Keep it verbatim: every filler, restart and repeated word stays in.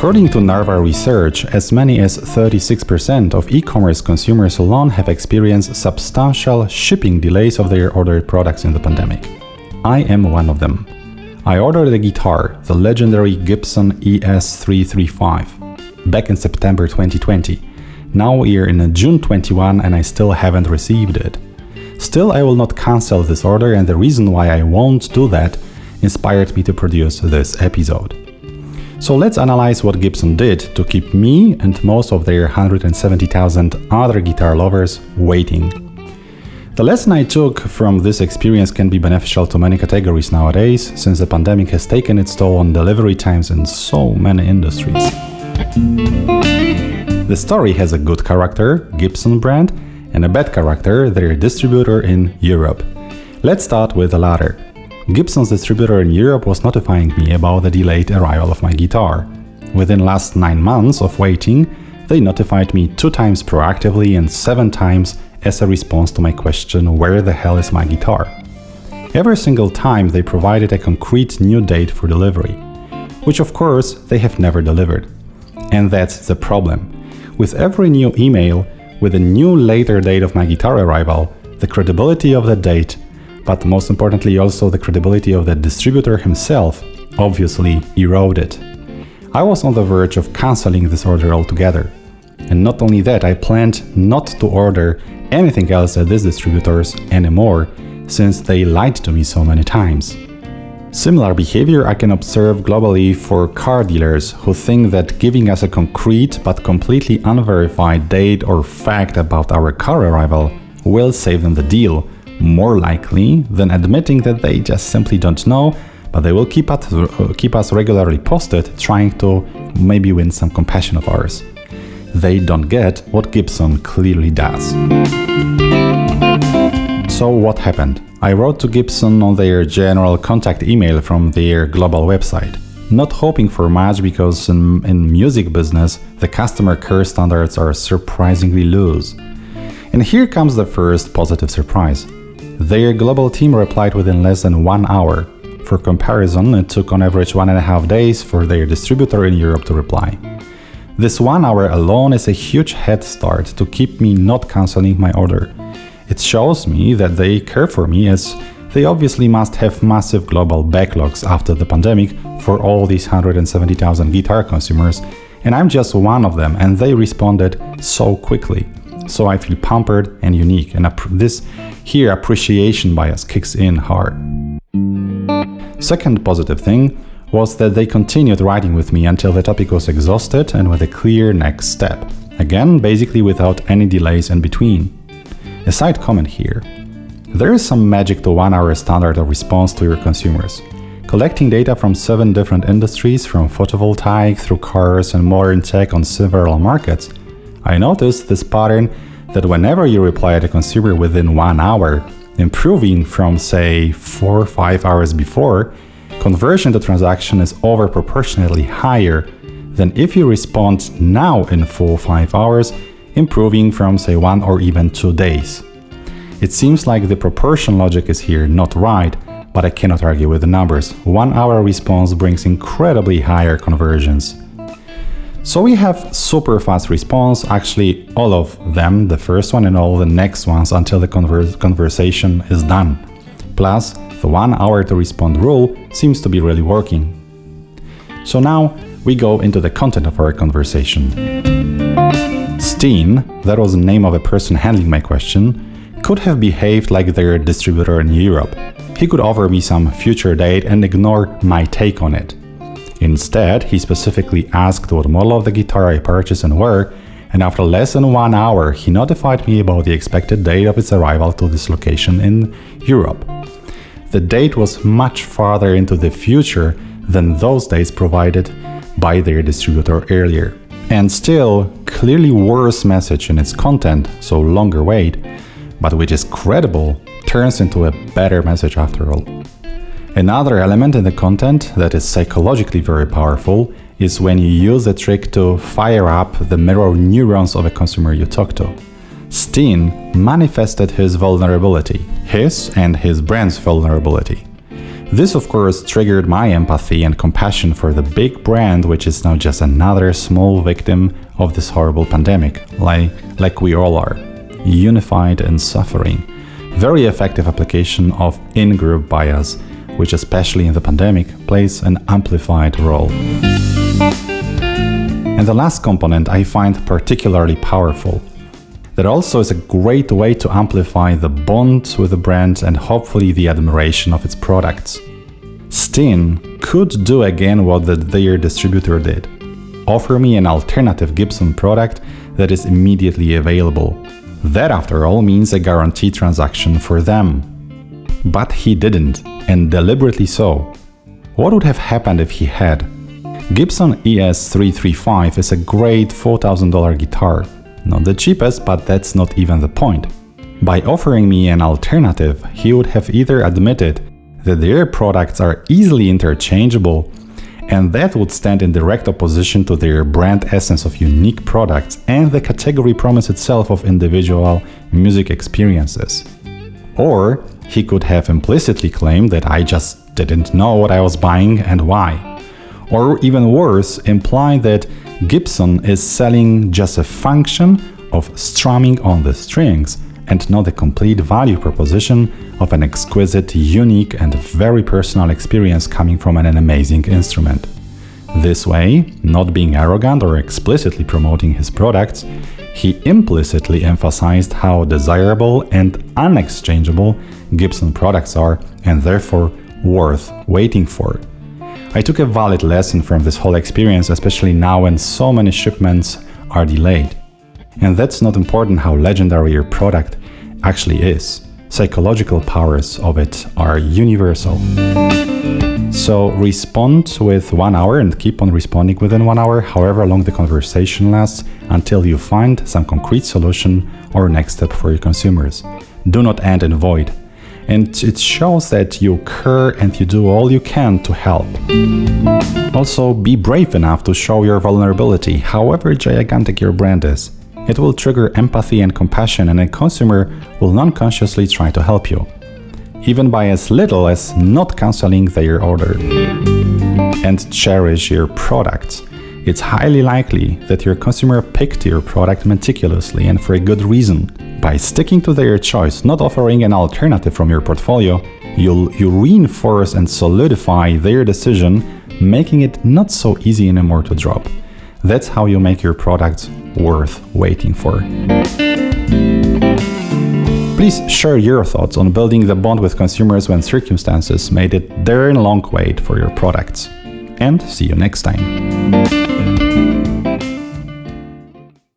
According to Narvar research, as many as thirty-six percent of e-commerce consumers alone have experienced substantial shipping delays of their ordered products in the pandemic. I am one of them. I ordered a guitar, the legendary Gibson E S three thirty-five, back in September twenty twenty. Now we are in June twenty-one and I still haven't received it. Still, I will not cancel this order, and the reason why I won't do that inspired me to produce this episode. So let's analyze what Gibson did to keep me and most of their one hundred seventy thousand other guitar lovers waiting. The lesson I took from this experience can be beneficial to many categories nowadays, since the pandemic has taken its toll on delivery times in so many industries. The story has a good character, Gibson brand, and a bad character, their distributor in Europe. Let's start with the latter. Gibson's distributor in Europe was notifying me about the delayed arrival of my guitar. Within last nine months of waiting, they notified me two times proactively and seven times as a response to my question, where the hell is my guitar? Every single time they provided a concrete new date for delivery, which of course they have never delivered. And that's the problem. With every new email, with a new later date of my guitar arrival, the credibility of the date, but most importantly also the credibility of the distributor himself, obviously eroded. I was on the verge of cancelling this order altogether. And not only that, I planned not to order anything else at these distributors anymore, since they lied to me so many times. Similar behavior I can observe globally for car dealers who think that giving us a concrete but completely unverified date or fact about our car arrival will save them the deal, more likely than admitting that they just simply don't know, but they will keep us, keep us regularly posted, trying to maybe win some compassion of ours. They don't get what Gibson clearly does. So what happened? I wrote to Gibson on their general contact email from their global website, not hoping for much because in, in music business the customer care standards are surprisingly loose. And here comes the first positive surprise. Their global team replied within less than one hour. For comparison, it took on average one and a half days for their distributor in Europe to reply. This one hour alone is a huge head start to keep me not cancelling my order. It shows me that they care for me, as they obviously must have massive global backlogs after the pandemic for all these one hundred seventy thousand guitar consumers, and I'm just one of them, and they responded so quickly. So I feel pampered and unique, and this here appreciation bias kicks in hard. Second positive thing was that they continued writing with me until the topic was exhausted and with a clear next step. Again, basically without any delays in between. A side comment here. There is some magic to one hour standard of response to your consumers. Collecting data from seven different industries, from photovoltaic through cars and modern tech on several markets, I noticed this pattern that whenever you reply to a consumer within one hour, improving from say four or five hours before, conversion to transaction is over proportionally higher than if you respond now in four or five hours, improving from say one or even two days. It seems like the proportion logic is here not right, but I cannot argue with the numbers. One hour response brings incredibly higher conversions. So we have super fast response, actually all of them, the first one and all the next ones until the conver conversation is done. Plus, the one hour to respond rule seems to be really working. So now we go into the content of our conversation. Steen, that was the name of a person handling my question, could have behaved like their distributor in Europe. He could offer me some future date and ignore my take on it. Instead, he specifically asked what model of the guitar I purchased and where, and after less than one hour he notified me about the expected date of its arrival to this location in Europe. The date was much farther into the future than those dates provided by their distributor earlier. And still, clearly worse message in its content, so longer wait, but which is credible, turns into a better message after all. Another element in the content that is psychologically very powerful is when you use a trick to fire up the mirror neurons of a consumer you talk to. Steen manifested his vulnerability, his and his brand's vulnerability. This of course triggered my empathy and compassion for the big brand, which is now just another small victim of this horrible pandemic, like, like we all are, unified and suffering. Very effective application of in-group bias, which especially in the pandemic plays an amplified role. And the last component I find particularly powerful. That also is a great way to amplify the bond with the brand and hopefully the admiration of its products. Steen could do again what the, their distributor did. Offer me an alternative Gibson product that is immediately available. That after all means a guarantee transaction for them. But he didn't, and deliberately so. What would have happened if he had? Gibson E S three thirty-five is a great four thousand dollar guitar. Not the cheapest, but that's not even the point. By offering me an alternative, he would have either admitted that their products are easily interchangeable, and that would stand in direct opposition to their brand essence of unique products and the category promise itself of individual music experiences. Or he could have implicitly claimed that I just didn't know what I was buying and why. Or even worse, imply that Gibson is selling just a function of strumming on the strings and not the complete value proposition of an exquisite, unique and very personal experience coming from an amazing instrument. This way, not being arrogant or explicitly promoting his products, he implicitly emphasized how desirable and unexchangeable Gibson products are and therefore worth waiting for. I took a valid lesson from this whole experience, especially now when so many shipments are delayed. And that's not important how legendary your product actually is. Psychological powers of it are universal. So respond with one hour and keep on responding within one hour, however long the conversation lasts, until you find some concrete solution or next step for your consumers. Do not end in void. And it shows that you care and you do all you can to help. Also, be brave enough to show your vulnerability, however gigantic your brand is. It will trigger empathy and compassion, and a consumer will unconsciously try to help you, even by as little as not canceling their order. And cherish your product. It's highly likely that your consumer picked your product meticulously and for a good reason. By sticking to their choice, not offering an alternative from your portfolio, you'll, you reinforce and solidify their decision, making it not so easy anymore to drop. That's how you make your products worth waiting for. Please share your thoughts on building the bond with consumers when circumstances made it their long wait for your products. And see you next time.